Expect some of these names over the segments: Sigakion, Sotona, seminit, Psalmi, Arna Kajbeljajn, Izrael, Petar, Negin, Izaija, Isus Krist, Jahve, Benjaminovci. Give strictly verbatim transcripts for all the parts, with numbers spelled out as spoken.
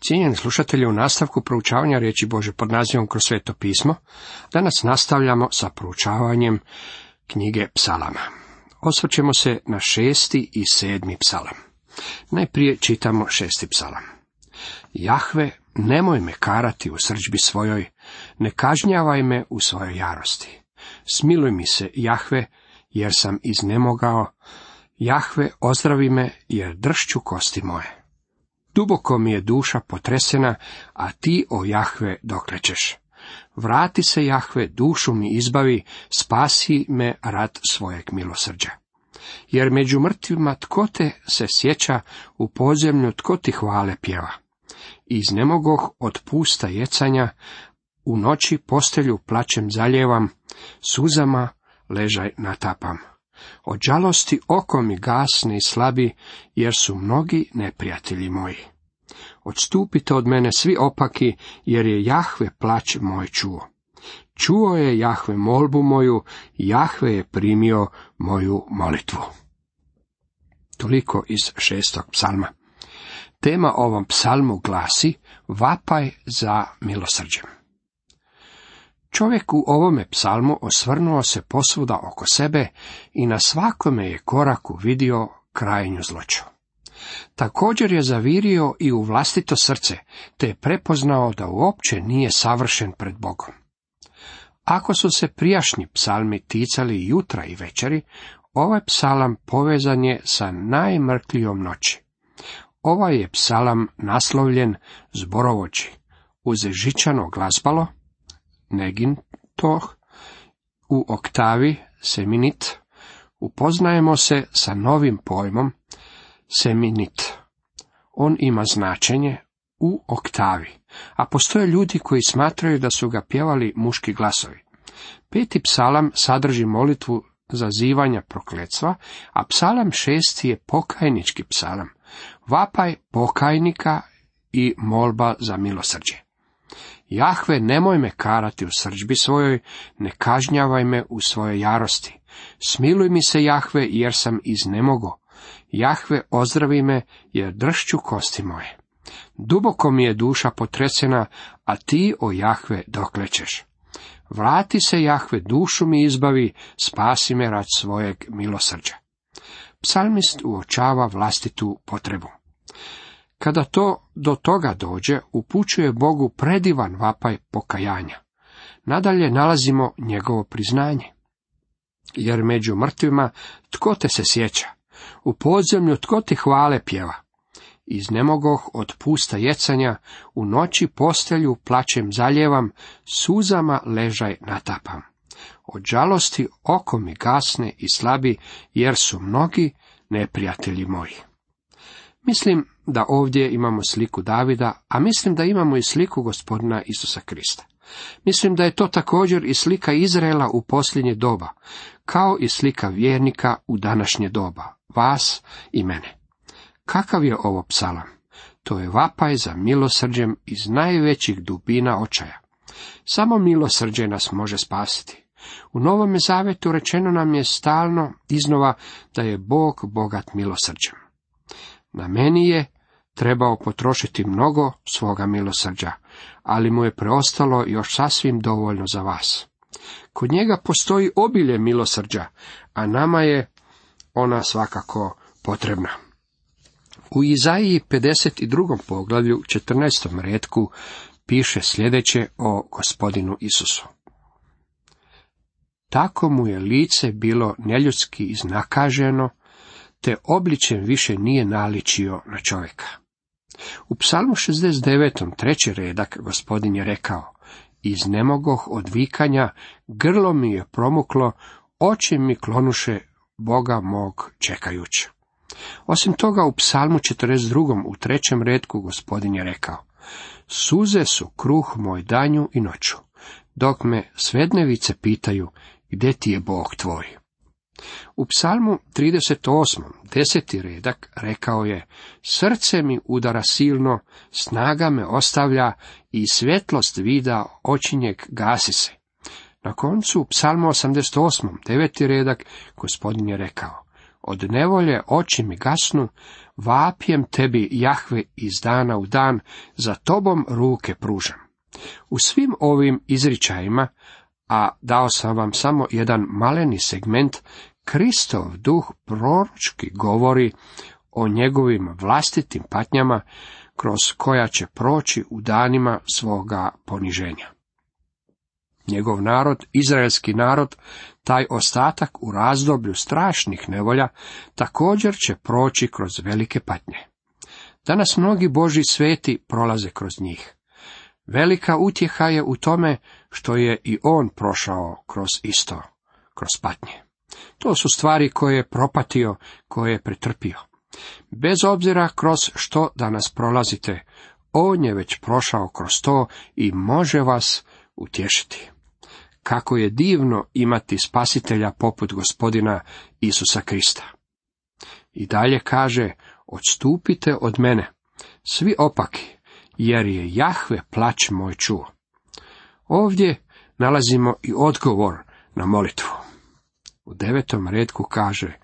Cijenjeni slušatelji, u nastavku proučavanja riječi Bože pod nazivom Kroz sveto pismo, danas nastavljamo sa proučavanjem knjige Psalama. Osvrćemo se na šesti i sedmi psalam. Najprije čitamo šesti psalam. Jahve, nemoj me karati u srdžbi svojoj, ne kažnjavaj me u svojoj jarosti. Smiluj mi se, Jahve, jer sam iznemogao. Jahve, ozdravi me, jer dršću kosti moje. Duboko mi je duša potresena, a ti, o Jahve, dokle ćeš? Vrati se, Jahve, dušu mi izbavi, spasi me rad svojeg milosrđa. Jer među mrtvima tko te se sjeća, u podzemlju tko ti hvale pjeva. Iznemogoh od pusta jecanja, u noći postelju plačem zaljevam, suzama ležaj natapam. Od žalosti oko mi gasne i slabi, jer su mnogi neprijatelji moji. Odstupite od mene svi opaki, jer je Jahve plać moj čuo. Čuo je Jahve molbu moju, Jahve je primio moju molitvu. Toliko iz šestog psalma. Tema ovom psalmu glasi vapaj za milosrđem. Čovjek u ovome psalmu osvrnuo se posvuda oko sebe i na svakome je koraku vidio krajnju zloću. Također je zavirio i u vlastito srce, te je prepoznao da uopće nije savršen pred Bogom. Ako su se prijašnji psalmi ticali jutra i večeri, ovaj psalam povezan je sa najmrklijom noći. Ovaj je psalam naslovljen zborovođi, uz žičano glazbalo, Negin toh, u oktavi seminit, upoznajemo se sa novim pojmom seminit. On ima značenje u oktavi, a postoje ljudi koji smatraju da su ga pjevali muški glasovi. Peti psalam sadrži molitvu zazivanja prokletstva, a psalam šesti je pokajnički psalam, vapaj pokajnika i molba za milosrđe. Jahve, nemoj me karati u srdžbi svojoj, ne kažnjavaj me u svojoj jarosti. Smiluj mi se, Jahve, jer sam iznemogo. Jahve, ozdravi me, jer dršću kosti moje. Duboko mi je duša potresena, a ti, o Jahve, dokle ćeš? Vrati se, Jahve, dušu mi izbavi, spasi me rad svojeg milosrđa. Psalmist uočava vlastitu potrebu. Kada to do toga dođe, upućuje Bogu predivan vapaj pokajanja. Nadalje nalazimo njegovo priznanje. Jer među mrtvima tko te se sjeća, u podzemlju tko ti hvale pjeva. Iznemogoh od pusta jecanja, u noći postelju plačem zaljevam, suzama ležaj natapam. Od žalosti oko mi gasne i slabi, jer su mnogi neprijatelji moji. Mislim da ovdje imamo sliku Davida, a mislim da imamo i sliku gospodina Isusa Krista. Mislim da je to također i slika Izraela u posljednje doba, kao i slika vjernika u današnje doba, vas i mene. Kakav je ovo psalam? To je vapaj za milosrđem iz najvećih dubina očaja. Samo milosrđe nas može spasiti. U Novome Zavetu rečeno nam je stalno iznova da je Bog bogat milosrđem. Na meni je trebao potrošiti mnogo svoga milosrđa, ali mu je preostalo još sasvim dovoljno za vas. Kod njega postoji obilje milosrđa, a nama je ona svakako potrebna. U Izaiji pedeset drugom poglavlju, četrnaestom retku, piše sljedeće o gospodinu Isusu. Tako mu je lice bilo neljudski iznakaženo, te obličem više nije naličio na čovjeka. U psalmu šezdeset devetom, treći redak, gospodin je rekao, iznemogoh od vikanja, grlo mi je promuklo, oči mi klonuše, Boga mog čekajući. Osim toga, u psalmu četrdeset drugom, u trećem redku, gospodin je rekao, suze su kruh moj danju i noću, dok me svednevice pitaju, gdje ti je Bog tvoj? U psalmu trideset osmom, deseti redak, rekao je, srce mi udara silno, snaga me ostavlja i svjetlost vida očinjeg gasi se. Na koncu, u psalmu osamdeset osmom, deveti redak, gospodin je rekao, od nevolje oči mi gasnu, vapjem tebi, Jahve, iz dana u dan, za tobom ruke pružam. U svim ovim izričajima, a dao sam vam samo jedan maleni segment, Kristov duh proročki govori o njegovim vlastitim patnjama, kroz koja će proći u danima svoga poniženja. Njegov narod, izraelski narod, taj ostatak u razdoblju strašnih nevolja, također će proći kroz velike patnje. Danas mnogi Božji sveti prolaze kroz njih. Velika utjeha je u tome što je i on prošao kroz isto, kroz patnje. To su stvari koje je propatio, koje je pretrpio. Bez obzira kroz što danas prolazite, on je već prošao kroz to i može vas utješiti. Kako je divno imati spasitelja poput gospodina Isusa Krista. I dalje kaže, odstupite od mene, svi opaki, jer je Jahve plać moj čuo. Ovdje nalazimo i odgovor na molitvu. U devetom retku kaže,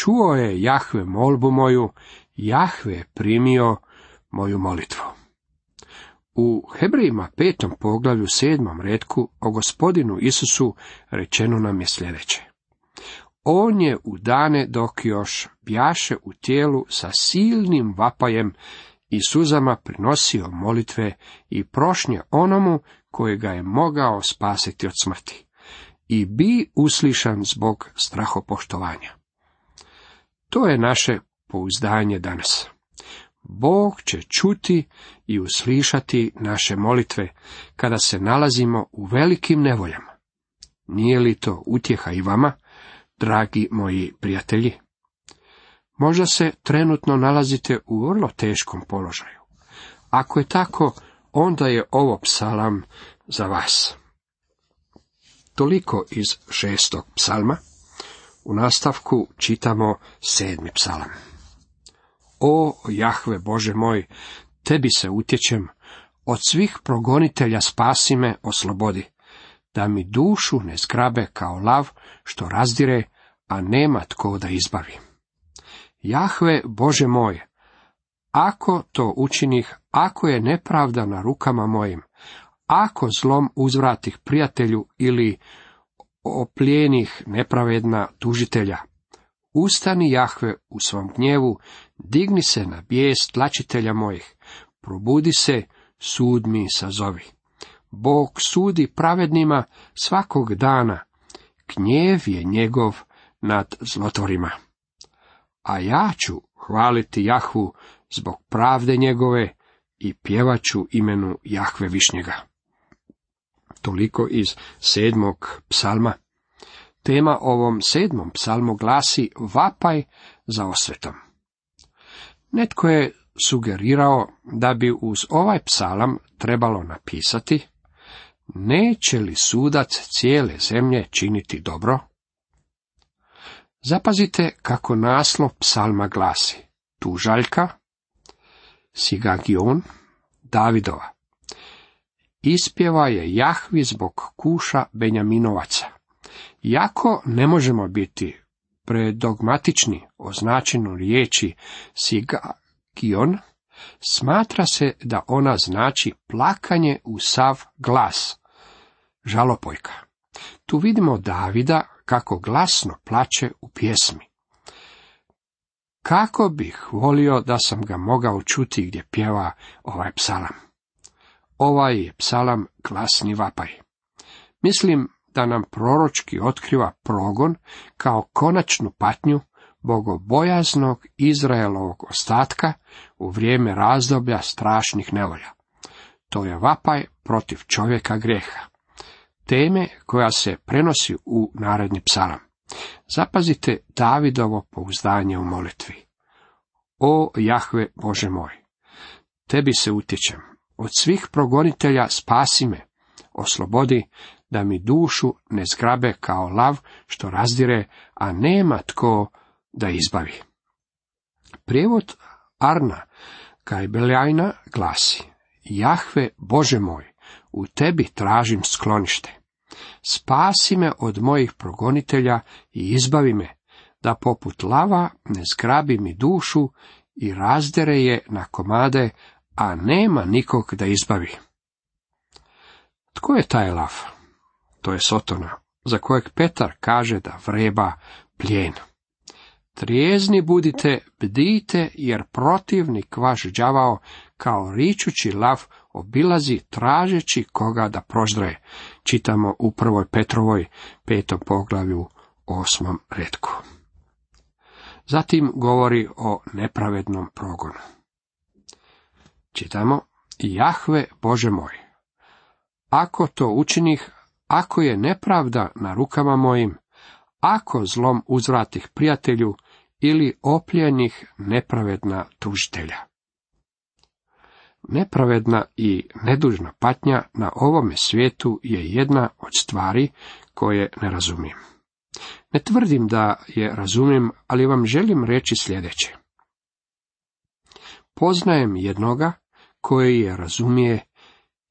čuo je Jahve molbu moju, Jahve je primio moju molitvu. U Hebrejima petom poglavlju sedmom retku o gospodinu Isusu rečeno nam je sljedeće. On je u dane dok još bjaše u tijelu sa silnim vapajem i suzama prinosio molitve i prošnje onomu koji ga je mogao spasiti od smrti i bi uslišan zbog strahopoštovanja. To je naše pouzdanje danas. Bog će čuti i uslišati naše molitve kada se nalazimo u velikim nevoljama. Nije li to utjeha i vama, dragi moji prijatelji? Možda se trenutno nalazite u vrlo teškom položaju. Ako je tako, onda je ovo psalam za vas. Toliko iz šestog psalma. U nastavku čitamo sedmi psalam. O Jahve Bože moj, tebi se utječem, od svih progonitelja spasi me, oslobodi, da mi dušu ne zgrabe kao lav što razdire, a nema tko da izbavi. Jahve Bože moj, ako to učinih, ako je nepravda na rukama mojim, ako zlom uzvratih prijatelju ili opljenih nepravedna tužitelja. Ustani Jahve u svom gnjevu, digni se na bijes tlačitelja mojih, probudi se, sud mi sazovi. Bog sudi pravednima svakog dana, gnjev je njegov nad zlotvorima. A ja ću hvaliti Jahvu zbog pravde njegove i pjevaću imenu Jahve Višnjega. Toliko iz sedmog psalma. Tema ovom sedmom psalmu glasi vapaj za osvetom. Netko je sugerirao da bi uz ovaj psalam trebalo napisati neće li sudac cijele zemlje činiti dobro? Zapazite kako naslov psalma glasi. Tužaljka, Sigakion, Davidova. Ispjeva je Jahvi zbog kuša Benjaminovaca. Jako ne možemo biti predogmatični o značenju riječi Sigakion, smatra se da ona znači plakanje u sav glas, žalopojka. Tu vidimo Davida kako glasno plače u pjesmi. Kako bih volio da sam ga mogao čuti gdje pjeva ovaj psalam. Ovaj je psalam glasni vapaj. Mislim da nam proročki otkriva progon kao konačnu patnju bogobojaznog Izraelovog ostatka u vrijeme razdoblja strašnih nevolja. To je vapaj protiv čovjeka grijeha. Teme koja se prenosi u naredni psalam. Zapazite Davidovo pouzdanje u molitvi. O Jahve Bože moj, tebi se utječem, od svih progonitelja spasi me, oslobodi da mi dušu ne zgrabe kao lav što razdire, a nema tko da izbavi. Prijevod Arna Kajbeljajna glasi, Jahve Bože moj, u tebi tražim sklonište. Spasi me od mojih progonitelja i izbavi me, da poput lava ne zgrabi mi dušu i razdere je na komade, a nema nikog da izbavi. Tko je taj lav? To je Sotona, za kojeg Petar kaže da vreba plijen. Trijezni budite, bdijte, jer protivnik vaš đavao kao ričući lav obilazi tražeći koga da proždre. Čitamo u prvoj Petrovoj, petom poglavlju, osmom retku. Zatim govori o nepravednom progonu. Čitamo, Jahve, Bože moj, ako to učinih, ako je nepravda na rukama mojim, ako zlom uzvratih prijatelju ili opljenih nepravedna tužitelja. Nepravedna i nedužna patnja na ovome svijetu je jedna od stvari koje ne razumijem. Ne tvrdim da je razumijem, ali vam želim reći sljedeće. Poznajem jednoga koji je razumije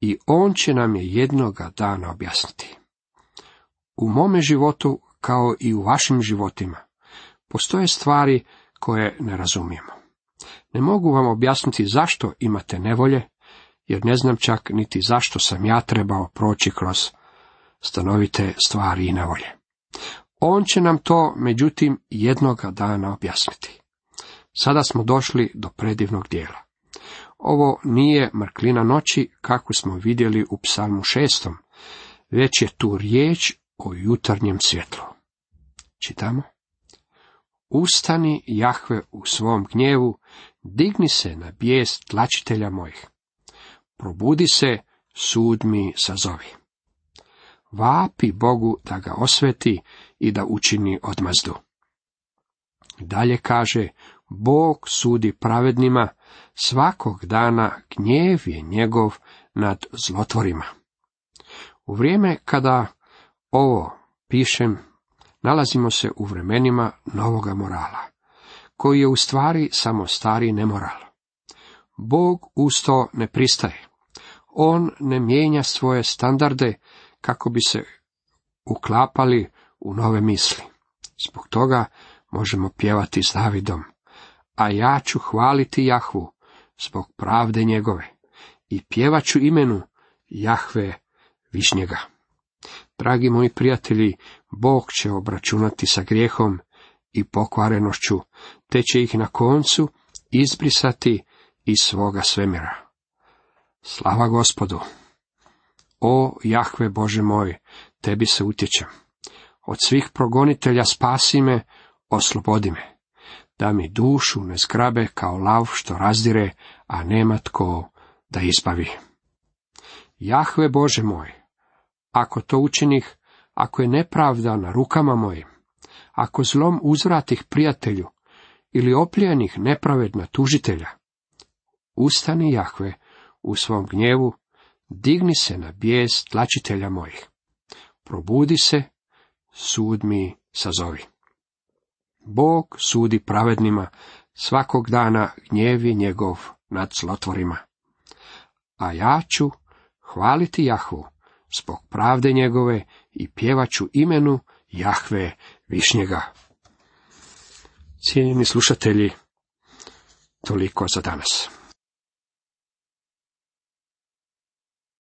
i on će nam je jednoga dana objasniti. U mome životu, kao i u vašim životima, postoje stvari koje ne razumijemo. Ne mogu vam objasniti zašto imate nevolje, jer ne znam čak niti zašto sam ja trebao proći kroz stanovite stvari i nevolje. On će nam to, međutim, jednoga dana objasniti. Sada smo došli do predivnog dijela. Ovo nije mrklina noći, kako smo vidjeli u psalmu šestom, već je tu riječ o jutarnjem svjetlu. Čitamo. Ustani, Jahve, u svom gnjevu, digni se na bijes tlačitelja mojih. Probudi se, sud mi sazovi. Vapi Bogu da ga osveti i da učini odmazdu. Dalje kaže, Bog sudi pravednima, svakog dana gnjev je njegov nad zlotvorima. U vrijeme kada ovo pišem, nalazimo se u vremenima novoga morala, koji je u stvari samo stari nemoral. Bog usto ne pristaje. On ne mijenja svoje standarde kako bi se uklapali u nove misli. Zbog toga možemo pjevati s Davidom, a ja ću hvaliti Jahvu zbog pravde njegove i pjevaću imenu Jahve Višnjega. Dragi moji prijatelji, Bog će obračunati sa grijehom i pokvarenošću, te će ih na koncu izbrisati iz svoga svemira. Slava Gospodu! O Jahve Bože moj, tebi se utječem. Od svih progonitelja spasi me, oslobodi me. Da mi dušu ne zgrabe kao lav što razdire, a nema tko da izbavi. Jahve Bože moj, ako to učinih, ako je nepravda na rukama mojim, ako zlom uzvratih prijatelju ili opljenih nepravedna tužitelja, ustani Jahve u svom gnjevu, digni se na bijes tlačitelja mojih. Probudi se, sud mi sazovi. Bog sudi pravednima, svakog dana gnjevi njegov nad zlotvorima. A ja ću hvaliti Jahvu zbog pravde njegove i pjevaću imenu Jahve Višnjega. Cijenjeni slušatelji, toliko za danas.